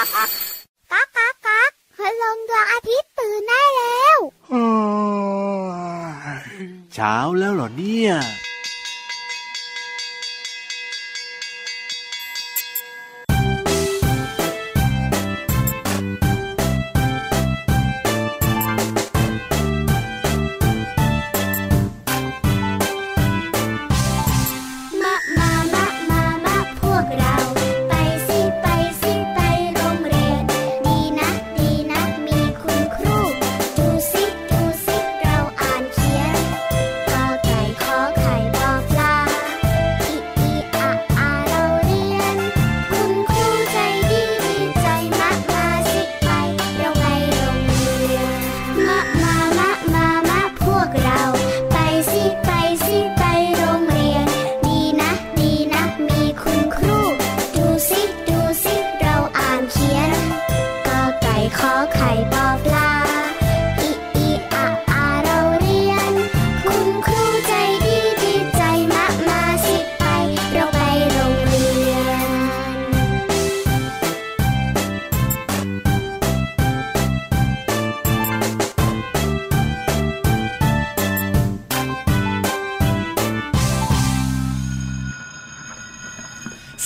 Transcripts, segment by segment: ก๊ากก๊ากก๊ากพลงดวงอาทิตย์ตื่นได้แล้วเช้าแล้วเหรอเนี่ย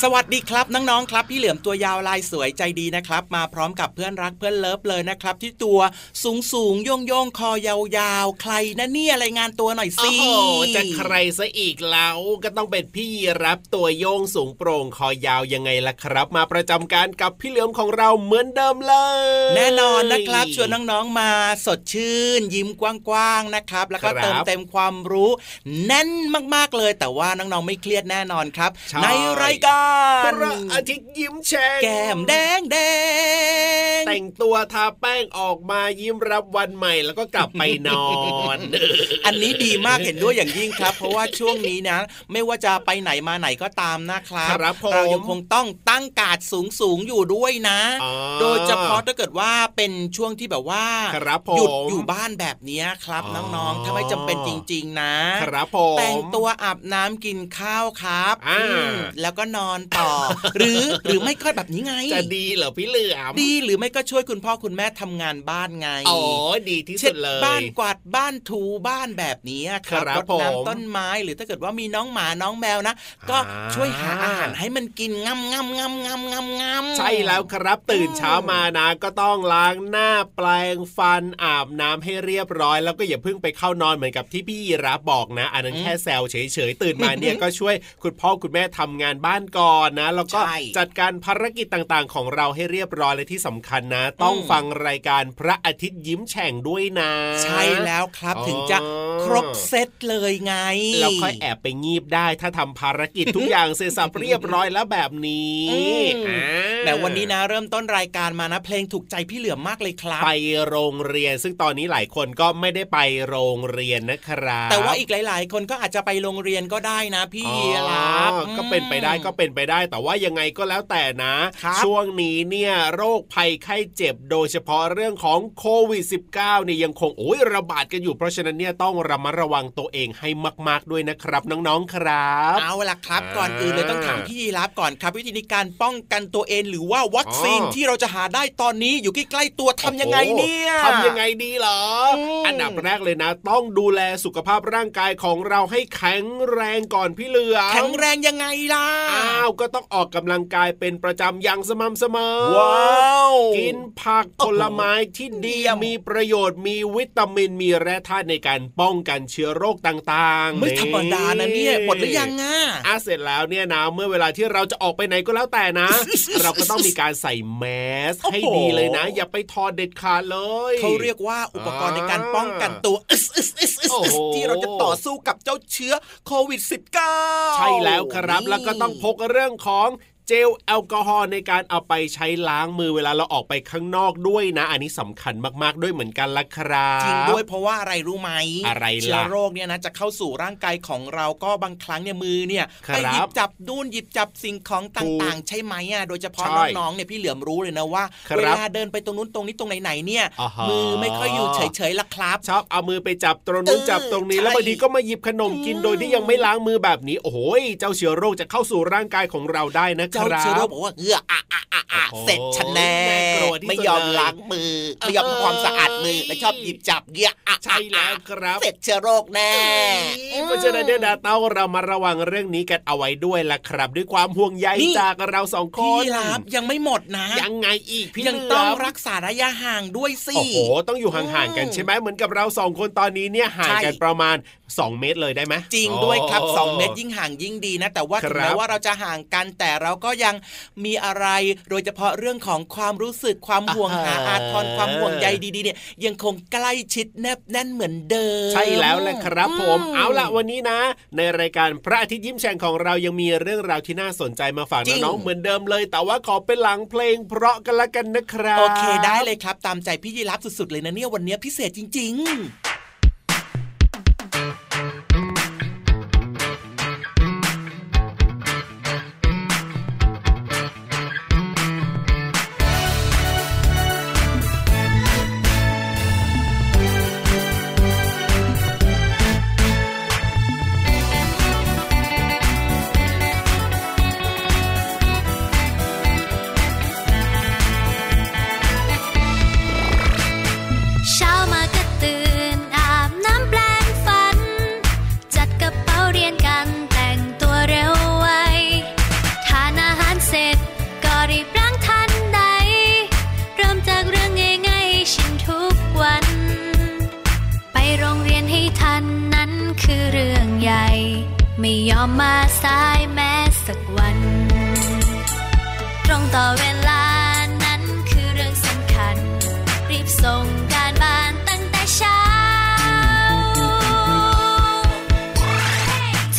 สวัสดีครับน้องๆครับพี่เหลือมตัวยาวลายสวยใจดีนะครับมาพร้อมกับเพื่อนรักเพื่อนเลิฟเลยนะครับที่ตัวสูงๆย่องๆคอยาวๆใครนะเนี่ยรายงานตัวหน่อยสิโอ้โหจะใครซะอีกแล้วก็ต้องเป็นพี่รับตัวโยงสูงโปร่งคอยาวยังไงล่ะครับมาประจำการกับพี่เหลือมของเราเหมือนเดิมเลยแน่นอนนะครับชวนน้องๆมาสดชื่นยิ้มกว้างๆนะครับแล้วก็เติมเต็มความรู้แน่นมากๆเลยแต่ว่าน้องๆไม่เครียดแน่นอนครับในรายการพระอาทิตย์ยิ้มแฉ่งแก้มแดงแดงแต่งตัวทาแป้งออกมายิ้มรับวันใหม่แล้วก็กลับไปนอน อันนี้ดีมากเห็นด้วยอย่างยิ่งครับเพราะว่าช่วงนี้นะไม่ว่าจะไปไหนมาไหนก็ตามนะครับเรายังคงต้องตั้งการ์ดสูงอยู่ด้วยนะโดยเฉพาะถ้าเกิดว่าเป็นช่วงที่แบบว่าหยุดอยู่บ้านแบบนี้ครับน้องๆถ้าไม่จำเป็นจริงๆนะแต่งตัวอาบน้ำกินข้าวครับแล้วก็นอนต่อหรือไม่ก็แบบนี้ไงจะดีเหรอพี่เหลือมดีหรือไม่ก็ช่วยคุณพ่อคุณแม่ทำงานบ้านไงอ๋อดีที่สุดเลยบ้านกวาดบ้านถูบ้านแบบนี้ครับรดน้ำต้นไม้หรือถ้าเกิดว่ามีน้องหมาน้องแมวนะก็ช่วยหาอาหารให้มันกินงำงำงำงำงำงำใช่แล้วครับตื่นเช้ามานะก็ต้องล้างหน้าแปรงฟันอาบน้ำให้เรียบร้อยแล้วก็อย่าเพิ่งไปเข้านอนเหมือนกับที่พี่รับบอกนะอันนั้นแค่แซวเฉยๆตื่นมาเนี่ยก็ช่วยคุณพ่อคุณแม่ทำงานบ้านก่อนนะแล้วก็จัดการภารกิจต่างๆของเราให้เรียบร้อยและที่สำคัญนะต้องฟังรายการพระอาทิตย์ยิ้มแฉ่งด้วยนะใช่แล้วครับถึงจะครบเซตเลยไงแล้วค่อยแอบไปงีบได้ถ้าทำภารกิจทุกอย่างเสร็จสับเรียบร้อยแล้วแบบนี้แต่วันนี้นะเริ่มต้นรายการมานะเพลงถูกใจพี่เหลือมมากเลยครับไปโรงเรียนซึ่งตอนนี้หลายคนก็ไม่ได้ไปโรงเรียนนะครับแต่ว่าอีกหลายๆคนก็อาจจะไปโรงเรียนก็ได้นะพี่รับก็เป็นไปได้ก็เป็นไปได้แต่ว่ายังไงก็แล้วแต่นะช่วงนี้เนี่ยโรคภัยไข้เจ็บโดยเฉพาะเรื่องของโควิด -19 เนี่ยยังคงระบาดกันอยู่เพราะฉะนั้นเนี่ยต้องระมัดระวังตัวเองให้มากๆด้วยนะครับน้องๆครับเอาล่ะครับก่อนอื่นเลยต้องถามพี่ยีราฟก่อนครับวิธีการป้องกันตัวเองหรือว่าวัคซีนที่เราจะหาได้ตอนนี้อยู่ใกล้ๆตัวทำยังไงเนี่ยทำยังไงดีเหรออันดับแรกเลยนะต้องดูแลสุขภาพร่างกายของเราให้แข็งแรงก่อนพี่เหลือแข็งแรงยังไงล่ะก็ต้องออกกำลังกายเป็นประจำอย่างสม่ำเสมอว้าวกินผักผลไม้ที่ดีมีประโยชน์มีวิตามินมีแร่ธาตุในการป้องกันเชื้อโรคต่างๆไม่ธรรมดานะเนี่ยหมดหรือยังอ่ะเสร็จแล้วเนี่ยนะเมื่อเวลาที่เราจะออกไปไหนก็แล้วแต่นะ เราก็ต้องมีการใส่แมสให้ดีเลยนะอย่าไปถอดเด็ดขาดเลยเขาเรียกว่าอุปกรณ์ในการป้องกันตัวที่เราจะต่อสู้กับเจ้าเชื้อโควิด -19 ใช่แล้วครับแล้วก็ต้องพกเรื่องของเจลแอลกอฮอล์ในการเอาไปใช้ล้างมือเวลาเราออกไปข้างนอกด้วยนะอันนี้สำคัญมากๆด้วยเหมือนกันล่ะครับจริงด้วยเพราะว่าอะไรรู้ไหมอะไรล่ะเชื้อโรคเนี่ยนะจะเข้าสู่ร่างกายของเราก็บางครั้งเนี่ยมือเนี่ยไปหยิบจับนู่นหยิบจับสิ่งของต่างๆใช่ไหมอ่ะโดยเฉพาะน้องๆเนี่ยพี่เหลือมรู้เลยนะว่าเวลาเดินไปตรงนู้นตรงนี้ตรงไหนๆเนี่ยมือไม่ค่อยอยู่เฉยๆล่ะครับชอบเอามือไปจับตรงนู้นจับตรงนี้แล้วบางทีก็มาหยิบขนมกินโดยที่ยังไม่ล้างมือแบบนี้โอ้ยเจ้าเชื้อโรคจะเข้าสู่ร่างกายของเราได้นะ เจ้าเชื้อโรคบอกว่าเอื้ออะเสร็จฉันแน่ไม่ยอมล้างมือไม่ยอมทำความสะอาดมือและชอบหยิบจับเงี้ยใช่แล้วครับเสร็จเชื้อโรคแน่เพราะฉะนั้นเนี่ยนะต้องเรามาระวังเรื่องนี้กันเอาไว้ด้วยล่ะครับด้วยความห่วงใยจากเราสองคนพี่รับยังไม่หมดนะยังไงอีกพี่ยังต้องรักษาระยะห่างด้วยสิโอ้โหต้องอยู่ห่างๆกันใช่ไหมเหมือนกับเราสองคนตอนนี้เนี่ยห่างกันประมาณ2เมตรเลยได้ไหมจริงด้วยครับ2เมตรยิ่งห่างยิ่งดีนะแต่ว่าถึงแม้ว่าเราจะห่างกันแต่เราก็ยังมีอะไรโดยเฉพาะเรื่องของความรู้สึกความห่วงหาอาทรความห่วงใยดีๆเนี่ยยังคงใกล้ชิดแนบแน่นเหมือนเดิมใช่แล้วแหละครับผมเอาล่ะวันนี้นะในรายการพระอาทิตย์ยิ้มแฉ่งของเรายังมีเรื่องราวที่น่าสนใจมาฝากน้องๆเหมือนเดิมเลยแต่ว่าขอเป็นหลังเพลงเพราะกันละกันนะครับโอเคได้เลยครับตามใจพี่ยีรับสุดๆเลยนะเนี่ยวันนี้พิเศษจริงๆไม่ยอมมาสายแม้สักวันตรงต่อเวลานั้นคือเรื่องสำคัญรีบส่งการบ้านตั้งแต่เช้า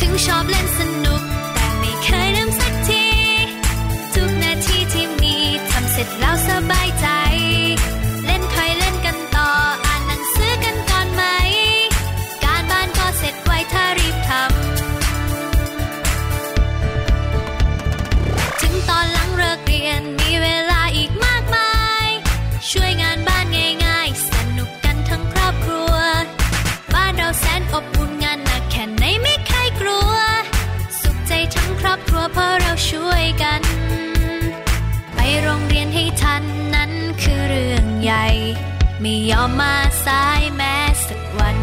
ถึงชอบเล่นสนุกแต่ไม่เคยลืมสักทีทุกนาทีที่มีทำเสร็จแล้วสบายใจเล่นค่อยเล่นกันต่ออ่านหนังสือกันก่อนไหมการบ้านก็เสร็จไวถ้ารีบทำตอนหลังเลิกเรียนมีเวลาอีกมากมายช่วยงานบ้านง่ายๆสนุกกันทั้งครอบครัวบ้านเราแสนอบอุ่นงานหนักแค่ไหนไม่เคยกลัวสุขใจทั้งครอบครัวเพราะเราช่วยกันไปโรงเรียนให้ทันนั้นคือเรื่องใหญ่ไม่ยอมมาสายแม้สักวัน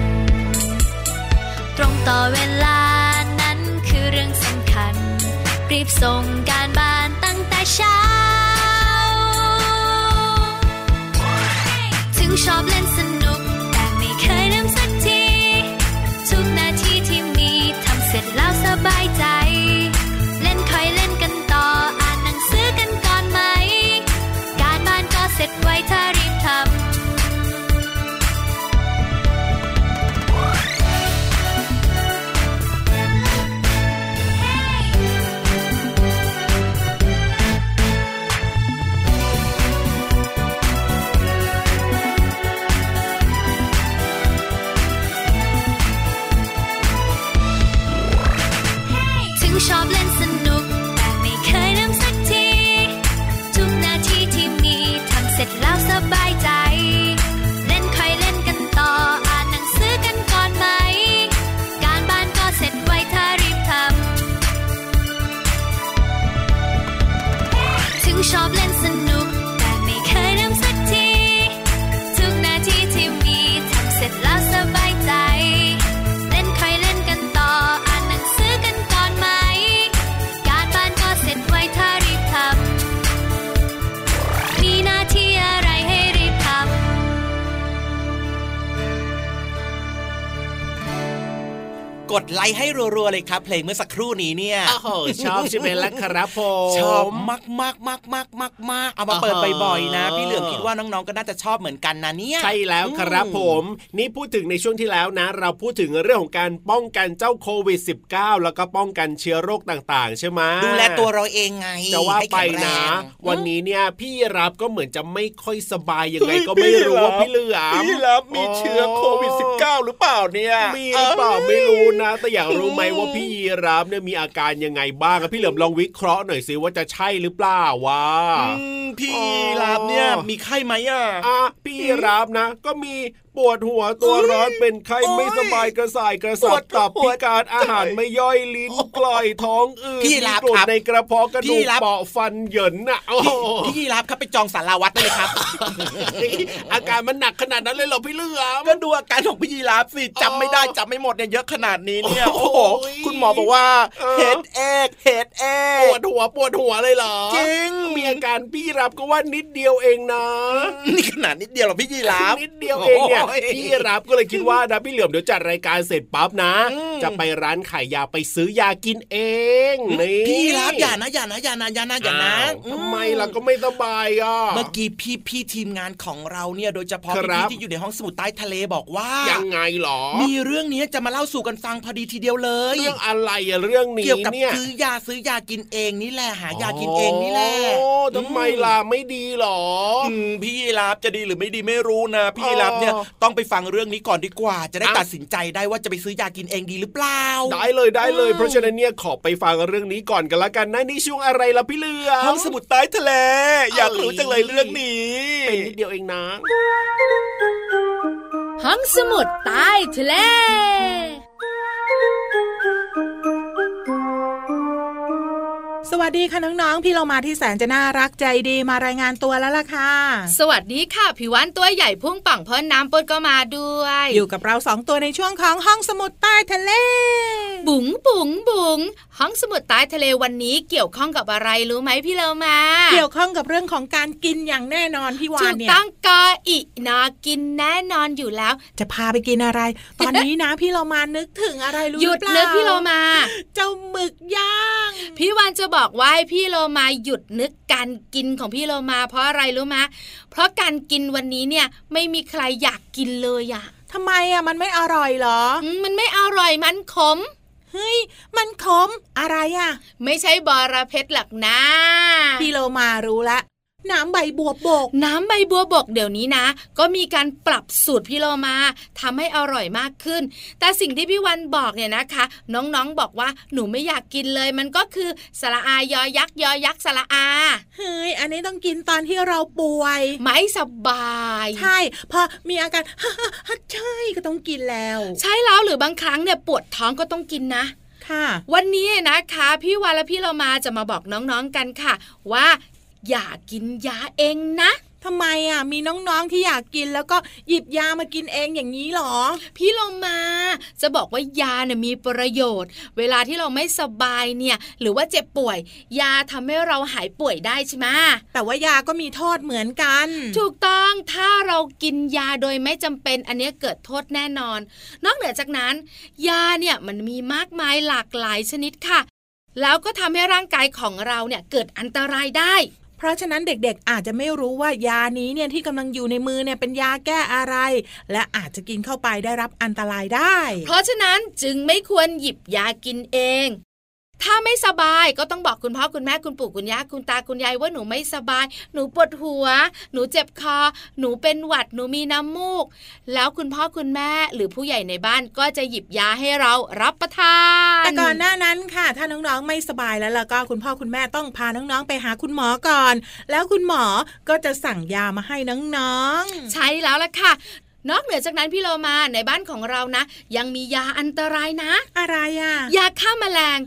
ตรงต่อเวลานั้นคือเรื่องสำคัญรีบส่งการบ้านตั้งแต่เช้าถึงชอบเล่นสนุกแต่ไม่เคยลืมสักทีทุกนาทีที่มีทำเสร็จแล้วสบายใจเล่นค่อยเล่นกันต่ออ่านหนังสือกันก่อนไหมการบ้านก็เสร็จไวถ้ารีบทำชอบเล่นสนุกแต่ไม่เคยลืมสักทีทุกนาทีที่มีทำเสร็จแล้วสบายใจเล่นค่อยเล่นกันต่ออ่านหนังสือกันก่อนไหมการบ้านก็เสร็จไวถ้ารีบทำถึงชอบเล่นสนุกแต่ไม่เคยลืมสักทีทุกนาทีที่มีทำเสร็จแล้วสบายใจกดไลค์ให้รัวๆเลยครับเพลงเมื่อสักครู่นี้เนี่ยโอ้โหชอบใช่ไหมล่ะครับผมชอบมากๆๆๆๆเอามาเปิดบ่อยๆนะพี่เหลือมคิดว่าน้องๆก็น่าจะชอบเหมือนกันนะเนี่ยใช่แล้วครับผมนี่พูดถึงในช่วงที่แล้วนะเราพูดถึงเรื่องของการป้องกันเจ้าโควิด -19 แล้วก็ป้องกันเชื้อโรคต่างๆใช่ไหมดูแลตัวเราเองไงจะว่าไปนะวันนี้เนี่ยพี่รับก็เหมือนจะไม่ค่อยสบายยังไงก็ไม่รู้ว่าพี่เหลือมพี่รับมีเชื้อโควิด -19 หรือเปล่าเนี่ยมีหรือเปล่าไม่รู้นะแต่อยากรู้ไหมว่าพี่ยีราฟเนี่ยมีอาการยังไงบ้างพี่เหลือมลองวิเคราะห์หน่อยสิว่าจะใช่หรือเปล่าวะพี่ยีราฟเนี่ยมีไข้ไหมอ่ะพี่ยีราฟนะก็มี ปวดหัวตัวร้อนเป็นไข้ไม่สบายกระส่ายกระสับตับพิการอาหารไม่ย่อยลิ้นกลอยท้องอืดปวดในกระเพาะกระดูกเปาะฟันเหยินน่ะพี่ยีรับครับไปจองสารวัตรได้เลยครับอาการมันหนักขนาดนั้นเลยเหรอพี่เหลือมก็ดูอาการของพี่ยีรับสิจำไม่ได้จำไม่หมดเนี่ยเยอะขนาดนี้เนี่ยโอ้โหคุณหมอบอกว่าเฮดเอกปวดหัวเลยเหรอจริงมีอาการพี่ยีรับก็ว่านิดเดียวเองนะนี่ขนาดนิดเดียวหรอพี่ยีรับนิดเดียวเองเนี่ยพี่รับก็เลยคิดว่านะพี่เหลือมเดี๋ยวจัดรายการเสร็จปั๊บนะจะไปร้านขายยาไปซื้อยากินเองนี่พี่รับอย่านะทำไมล่ะก็ไม่สบายอ่ะเมื่อกี้พี่ทีมงานของเราเนี่ยโดยเฉพาะพี่ที่อยู่ในห้องสมุดใต้ทะเลบอกว่ายังไงหรอมีเรื่องนี้จะมาเล่าสู่กันฟังพอดีทีเดียวเลยเรื่องอะไรอ่ะเรื่องนี้เนี่ยเกี่ยวกับซื้อยากินเองนี่แหละหายากินเองนี่แหละโอ้ทำไมล่ะไม่ดีหรอพี่รับจะดีหรือไม่ดีไม่รู้นะพี่รับเนี่ยต้องไปฟังเรื่องนี้ก่อนดีกว่าจะได้ตัดสินใจได้ว่าจะไปซื้อยากินเองดีหรือเปล่าได้เลยเพราะฉะนั้นเนี่ยขอไปฟังเรื่องนี้ก่อนกันละกันนะนี่ช่วงอะไรล่ะพี่เหลือห้องสมุดใต้ทะเลอยากรู้จังเลยเรื่องนี้เป็นนิดเดียวเองนะห้องสมุดใต้ทะเลสวัสดีค่ะน้องๆพี่เรามาที่แสนจะน่ารักใจดีมารายงานตัวแล้วล่ะค่ะสวัสดีค่ะพี่วันตัวใหญ่พุ่งป่องพ้นน้ำปนก็มาด้วยอยู่กับเรา2ตัวในช่วงของห้องสมุดใต้ทะเลบุ๋งบุ๋งบุ๋งห้องสมุดใต้ทะเลวันนี้เกี่ยวข้องกับอะไรรู้ไหมพี่เรามาเกี่ยวข้องกับเรื่องของการกินอย่างแน่นอนพี่วานเนี่ยถูกต้องกออินากินแน่นอนอยู่แล้วจะพาไปกินอะไรตอนนี้นะพี่เรามานึกถึงอะไรรู้หรือเปล่าหยุดนึกพี่เรามาเจ้าหมึกย่างพี่วานจะบอกว่าพี่โลมาหยุดนึกการกินของพี่โลมาเพราะอะไรรู้มะเพราะการกินวันนี้เนี่ยไม่มีใครอยากกินเลยอะทำไมอะมันไม่อร่อยเหรอมันไม่อร่อยมันขมเฮ้ยมันขมอะไรอะไม่ใช่บอระเพ็ดหรอกนะพี่โลมารู้ละน้ำใบบัวบกเดี๋ยวนี้นะก็มีการปรับสูตรพี่โลมาทำให้อร่อยมากขึ้นแต่สิ่งที่พี่วันบอกเนี่ยนะคะน้องๆบอกว่าหนูไม่อยากกินเลยมันก็คือสระอายอยักษ์ยอยักษ์สระอาเฮ้ยอันนี้ต้องกินตอนที่เราป่วยไม่สบายใช่พอมีอาการฮ่าใช่ก็ต้องกินแล้วใช่แล้วหรือบางครั้งเนี่ยปวดท้องก็ต้องกินนะค่ะวันนี้นะคะพี่วันและพี่โลมาจะมาบอกน้องๆกันค่ะว่าอย่ากินยาเองนะทำไมอ่ะมีน้องๆที่อยากกินแล้วก็หยิบยามากินเองอย่างนี้หรอพี่โลมาจะบอกว่ายาเนี่ยมีประโยชน์เวลาที่เราไม่สบายเนี่ยหรือว่าเจ็บป่วยยาทำให้เราหายป่วยได้ใช่ไหมแต่ว่ายาก็มีโทษเหมือนกันถูกต้องถ้าเรากินยาโดยไม่จำเป็นอันนี้เกิดโทษแน่นอนนอกเหนือจากนั้นยาเนี่ยมันมีมากมายหลากหลายชนิดค่ะแล้วก็ทำให้ร่างกายของเราเนี่ยเกิดอันตรายได้เพราะฉะนั้นเด็กๆอาจจะไม่รู้ว่ายานี้เนี่ยที่กำลังอยู่ในมือเนี่ยเป็นยาแก้อะไรและอาจจะกินเข้าไปได้รับอันตรายได้เพราะฉะนั้นจึงไม่ควรหยิบยากินเองถ้าไม่สบายก็ต้องบอกคุณพ่อคุณแม่คุณปู่คุณย่าคุณตาคุณยายว่าหนูไม่สบายหนูปวดหัวหนูเจ็บคอหนูเป็นหวัดหนูมีน้ำมูกแล้วคุณพ่อคุณแม่หรือผู้ใหญ่ในบ้านก็จะหยิบยาให้เรารับประทานแต่ก่อนหน้านั้นค่ะถ้าน้องๆไม่สบายแล้วก็คุณพ่อคุณแม่ต้องพาน้องๆไปหาคุณหมอก่อนแล้วคุณหมอก็จะสั่งยามาให้น้องๆใช่แล้วล่ะค่ะนอกเหนือจากนั้นพี่โลมาในบ้านของเรานะยังมียาอันตรายนะอะไรอะยาฆ่าแมลง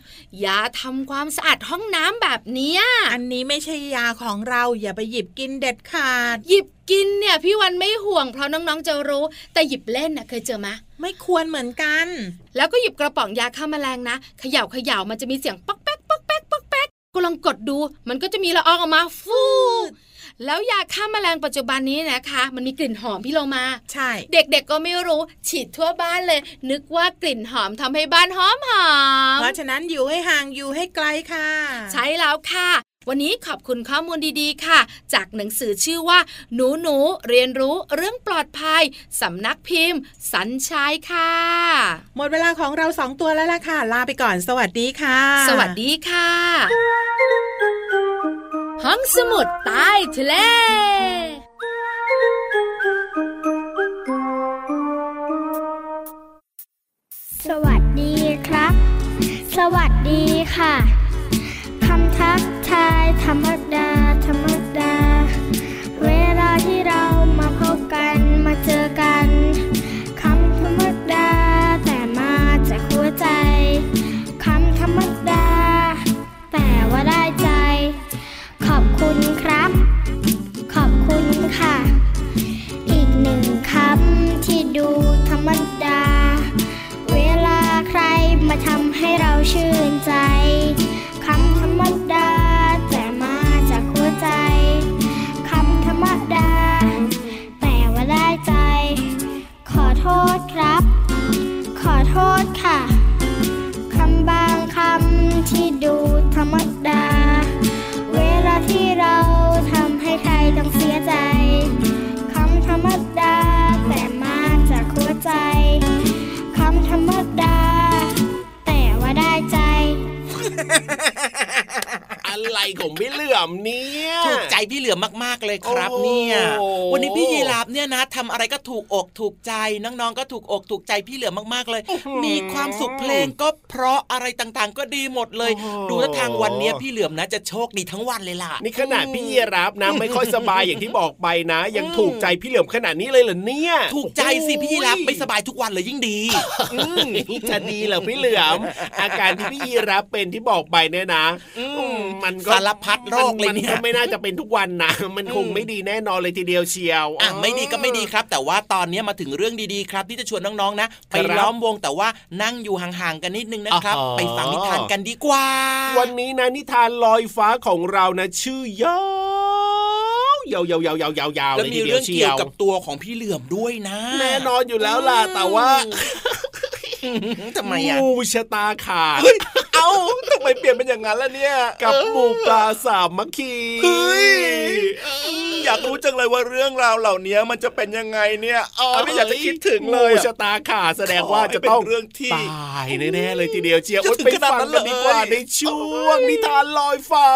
ยาทำความสะอาดห้องน้ำแบบนี้อันนี้ไม่ใช่ยาของเราอย่าไปหยิบกินเด็ดขาดหยิบกินเนี่ยพี่วันไม่ห่วงเพราะน้องๆจะรู้แต่หยิบเล่นนะเคยเจอไหมไม่ควรเหมือนกันแล้วก็หยิบกระป๋องยาฆ่าแมลงนะเขย่ามันจะมีเสียงป๊อกแป๊กป๊อกแป๊กป๊อกแป๊กก็ลองกดดูมันก็จะมีละอองออกมาฟูแล้วยาฆ่าแมลงปัจจุบันนี้นะคะมันมีกลิ่นหอมพี่โลมาใช่เด็กๆก็ไม่รู้ฉีดทั่วบ้านเลยนึกว่ากลิ่นหอมทำให้บ้านหอมเพราะฉะนั้นอยู่ให้ห่างอยู่ให้ไกลค่ะใช่แล้วค่ะวันนี้ขอบคุณข้อมูลดีๆค่ะจากหนังสือชื่อว่าหนูเรียนรู้เรื่องปลอดภัยสำนักพิมพ์สัญชัยค่ะหมดเวลาของเรา2ตัวแล้วล่ะค่ะลาไปก่อนสวัสดีค่ะสวัสดีค่ะห้องสมุดใต้ทะเลสวัสดีครับสวัสดีค่ะคำทักทายธรรมดาเวลาที่เรามาพบกันมาเจอกัน อะไรของพี่เหลือมเนี่ยถูกใจพี่เหลือมมากๆเลยครับเนี่ยวันนี้พี่ยีราฟเนี่ยนะทำอะไรก็ถูกอกถูกใจน้องๆก็ถูกอกถูกใจพี่เหลือมมากๆเลยมีความสุขเพลงก็เพราะอะไรต่างๆก็ดีหมดเลยดูท่าทางวันนี้พี่เหลือมนะจะโชคดีทั้งวันเลยล่ะนี่ขนาดพี่ยีราฟนะไม่ค่อยสบายอย่างที่บอกไปนะยังถูกใจพี่เหลือมขนาดนี้เลยเหรอเนี่ยถูกใจสิพี่ยีราฟไม่สบายทุกวันเลยยิ่งดีจะดีเหรอพี่เหลือมอาการที่พี่ยีราฟเป็นที่บอกไปเนี่ยนะมันก็สารพัดโรคเลยเนี่ยมันไม่น่าจะเป็นทุกวันนะมันคงไม่ดีแน่นอนเลยทีเดียวเชียวอ่ะไม่ดีก็ไม่ดีครับแต่ว่าตอนนี้มาถึงเรื่องดีๆครับที่จะชวนน้องๆนะไปล้อมวงแต่ว่านั่งอยู่ห่างๆกันนิดนึงนะครับไปฟังนิทานกันดีกว่าวันนี้นะนิทานลอยฟ้าของเรานะชื่อยาวๆๆๆๆๆเลยทีเดียวเชียวแล้วมีเรื่องเกี่ยวกับตัวของพี่เหลือมด้วยนะแน่นอนอยู่แล้วล่ะแต่ว่าทำไมอ่ะงูชะตาขาดเอ้าทำไมเปลี่ยนเป็นอย่างนั้นล่ะเนี่ยกับหมูปลาสามัคคีเฮ้ยอยากรู้จังเลยว่าเรื่องราวเหล่านี้มันจะเป็นยังไงเนี่ยไม่อยากจะคิดถึงเลยงูชะตาขาดแสดงว่าจะต้องเรื่องที่ตายแน่ๆเลยทีเดียวเชียวไปฟังกันดีกว่าในช่วงนิทานลอยฟ้า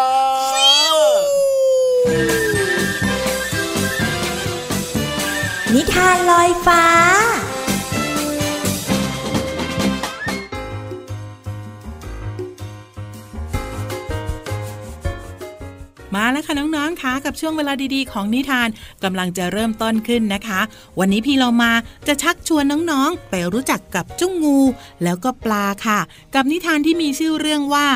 นิทานลอยฟ้ามาแล้วค่ะน้องๆคะกับช่วงเวลาดีๆของนิทานกำลังจะเริ่มต้นขึ้นนะคะวันนี้พี่เรามาจะชักชวนน้องๆไปรู้จักกับเจ้างูแล้วก็ปลาค่ะกับนิทานที่มีชื่อเรื่องว่า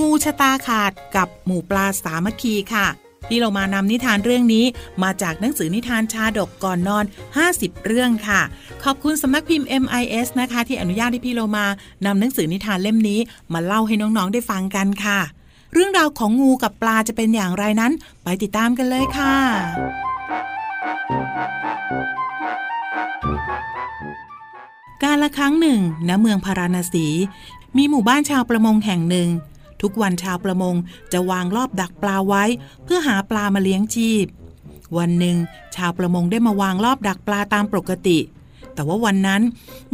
งูชะตาขาดกับหมูปลาสามัคคีค่ะพี่เรามานำนิทานเรื่องนี้มาจากหนังสือนิทานชาดกก่อนนอน50เรื่องค่ะขอบคุณสำนักพิมพ์ MIS นะคะที่อนุญาตให้พี่เรามานำหนังสือนิทานเล่มนี้มาเล่าให้น้องๆได้ฟังกันค่ะเรื่องราวของงูกับปลาจะเป็นอย่างไรนั้นไปติดตามกันเลยค่ะกาลครั้งหนึ่งณเมืองพาราณสีมีหมู่บ้านชาวประมงแห่งหนึ่งทุกวันชาวประมงจะวางรอบดักปลาไว้เพื่อหาปลามาเลี้ยงชีพวันหนึ่งชาวประมงได้มาวางรอบดักปลาตามปกติแต่ว่าวันนั้น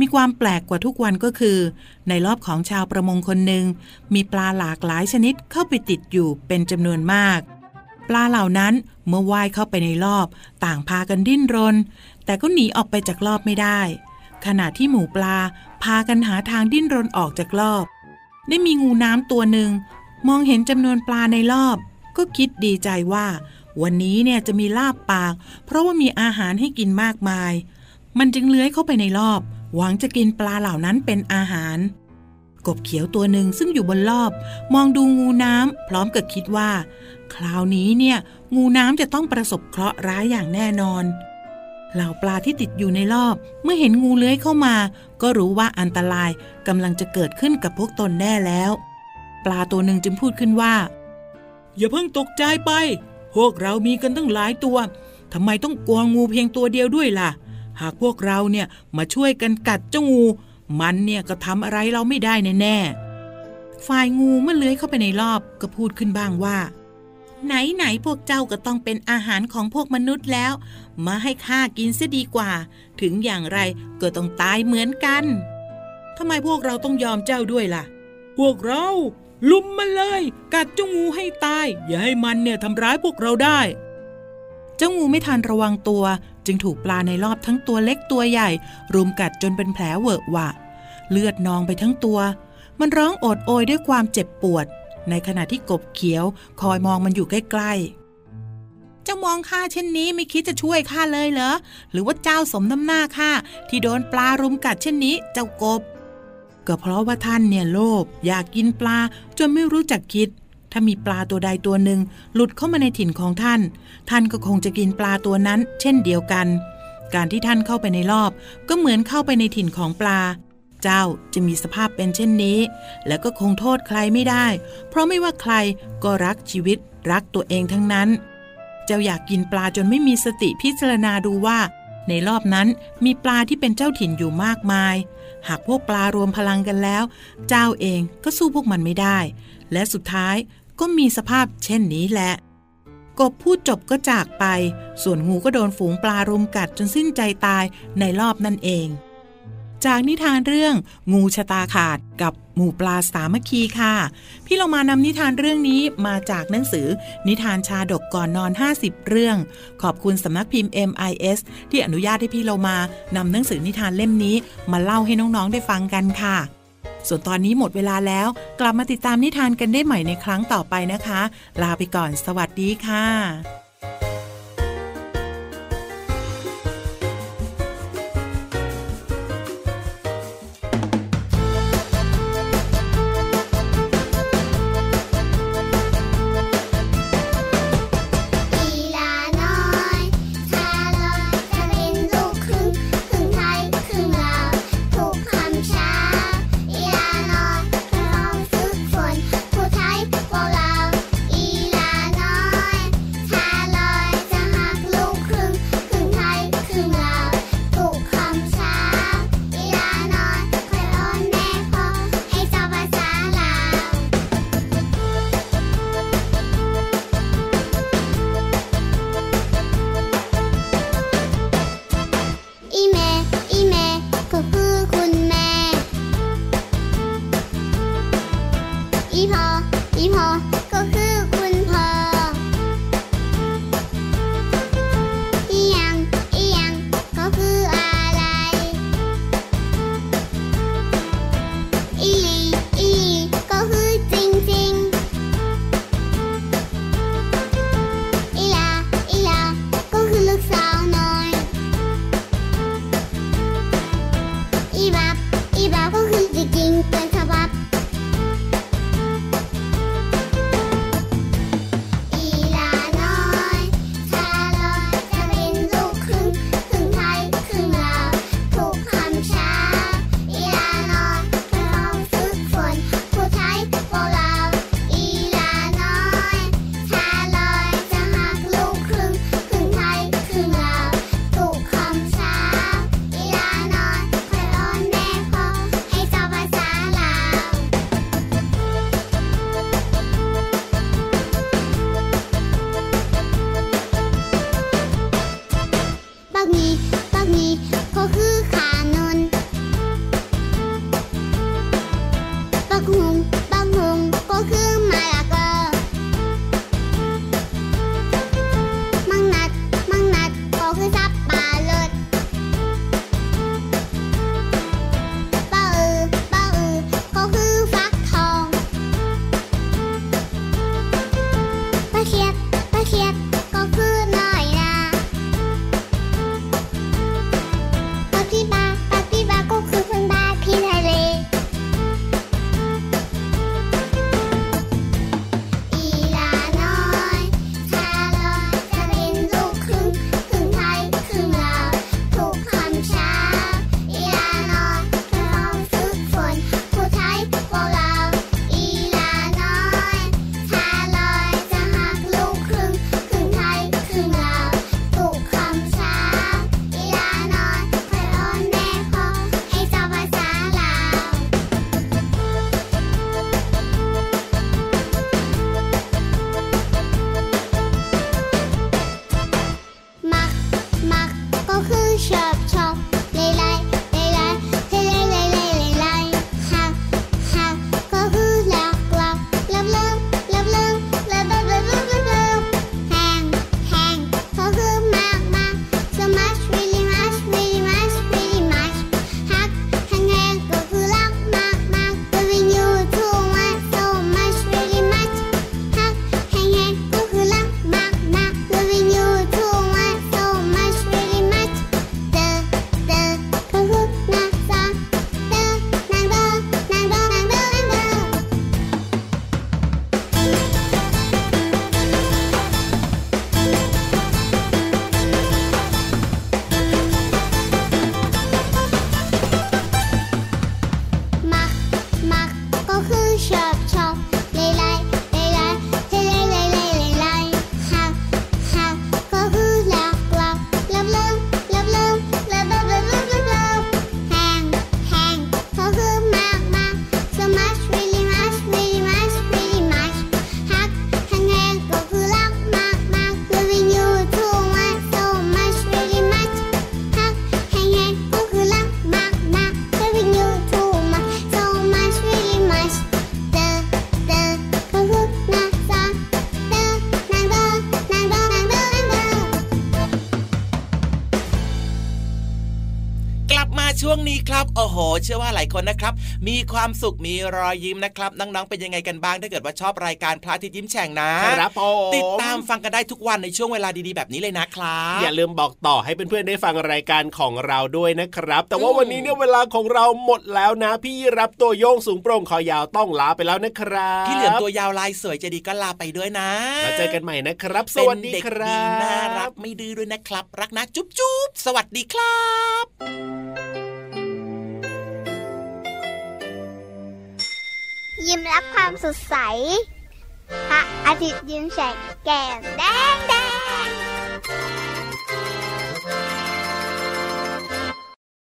มีความแปลกกว่าทุกวันก็คือในรอบของชาวประมงคนหนึ่งมีปลาหลากหลายชนิดเข้าไปติดอยู่เป็นจำนวนมากปลาเหล่านั้นเมื่อว่ายเข้าไปในรอบต่างพากันดิ้นรนแต่ก็หนีออกไปจากรอบไม่ได้ขณะที่หมูปลาพากันหาทางดิ้นรนออกจากรอบได้มีงูน้ำตัวหนึ่งมองเห็นจำนวนปลาในรอบก็คิดดีใจว่าวันนี้เนี่ยจะมีลาบปากเพราะว่ามีอาหารให้กินมากมายมันจึงเลื้อยเข้าไปในรอบหวังจะกินปลาเหล่านั้นเป็นอาหารกบเขียวตัวหนึ่งซึ่งอยู่บนรอบมองดูงูน้ำพร้อมกับคิดว่าคราวนี้เนี่ยงูน้ำจะต้องประสบเคราะห์ร้ายอย่างแน่นอนเหล่าปลาที่ติดอยู่ในรอบเมื่อเห็นงูเลื้อยเข้ามาก็รู้ว่าอันตรายกำลังจะเกิดขึ้นกับพวกตนแน่แล้วปลาตัวหนึ่งจึงพูดขึ้นว่าอย่าเพิ่งตกใจไปพวกเรามีกันตั้งหลายตัวทำไมต้องกลัวงูเพียงตัวเดียวด้วยล่ะหากพวกเราเนี่ยมาช่วยกันกัดเจ้างูมันเนี่ยก็ทำอะไรเราไม่ได้แน่ๆฝ่ายงูเมื่อเลื้อยเข้าไปในรอบก็พูดขึ้นบ้างว่าไหนพวกเจ้าก็ต้องเป็นอาหารของพวกมนุษย์แล้วมาให้ข้ากินเสียดีกว่าถึงอย่างไรก็ต้องตายเหมือนกันทำไมพวกเราต้องยอมเจ้าด้วยล่ะพวกเราลุมมันเลยกัดเจ้างูให้ตายอย่าให้มันเนี่ยทำร้ายพวกเราได้เจ้างูไม่ทันระวังตัวจึงถูกปลาในรอบทั้งตัวเล็กตัวใหญ่รุมกัดจนเป็นแผลเวอะหวะเลือดนองไปทั้งตัวมันร้องโอดโอยด้วยความเจ็บปวดในขณะที่กบเขียวคอยมองมันอยู่ใกล้ๆเจ้ามองข้าเช่นนี้ไม่คิดจะช่วยข้าเลยเหรอหรือว่าเจ้าสมน้ำหน้าข้าที่โดนปลารุมกัดเช่นนี้เจ้ากบก็เพราะว่าท่านเนี่ยโลภอยากกินปลาจนไม่รู้จักคิดถ้ามีปลาตัวใดตัวหนึ่งหลุดเข้ามาในถิ่นของท่านท่านก็คงจะกินปลาตัวนั้นเช่นเดียวกันการที่ท่านเข้าไปในรอบก็เหมือนเข้าไปในถิ่นของปลาเจ้าจะมีสภาพเป็นเช่นนี้และก็คงโทษใครไม่ได้เพราะไม่ว่าใครก็รักชีวิตรักตัวเองทั้งนั้นเจ้าอยากกินปลาจนไม่มีสติพิจารณาดูว่าในรอบนั้นมีปลาที่เป็นเจ้าถิ่นอยู่มากมายหากพวกปลารวมพลังกันแล้วเจ้าเองก็สู้พวกมันไม่ได้และสุดท้ายก็มีสภาพเช่นนี้แหละกบพูดจบก็จากไปส่วนงูก็โดนฝูงปลารุมกัดจนสิ้นใจตายในรอบนั่นเอง จากนิทานเรื่องงูชะตาขาดกับหมู่ปลาสามัคคีค่ะพี่เรามานำนิทานเรื่องนี้มาจากหนังสือนิทานชาดกก่อนนอน50เรื่องขอบคุณสำนักพิมพ์ MIS ที่อนุญาตให้พี่เรามานำหนังสือนิทานเล่มนี้มาเล่าให้น้องๆได้ฟังกันค่ะส่วนตอนนี้หมดเวลาแล้วกลับมาติดตามนิทานกันได้ใหม่ในครั้งต่อไปนะคะลาไปก่อนสวัสดีค่ะ ช่วงนี้ครับโอ้โหเชื่อว่าหลายคนนะครับมีความสุขมีรอยยิ้มนะครับน้องๆเป็นยังไงกันบ้างถ้าเกิดว่าชอบรายการพระอาทิตย์ยิ้มแฉ่งนะครับผมติดตามฟังกันได้ทุกวันในช่วงเวลาดีๆแบบนี้เลยนะครับอย่าลืมบอกต่อให้เพื่อนๆได้ฟังรายการของเราด้วยนะครับแต่ว่าวันนี้เนี่ยเวลาของเราหมดแล้วนะพี่รับตัวโยงสูงโปร่งคอยาวต้องลาไปแล้วนะครับพี่เหลือมตัวยาวลายสวยใจดีก็ลาไปด้วยนะมาเจอกันใหม่นะครับสวัสดีครับเป็นเด็กดีน่ารักไม่ดื้อด้วยนะครับรักนะจุ๊บๆสวัสดีครับยิ้มรับความสดใสพระอาทิตย์ยิ้มแฉกแก้มแดง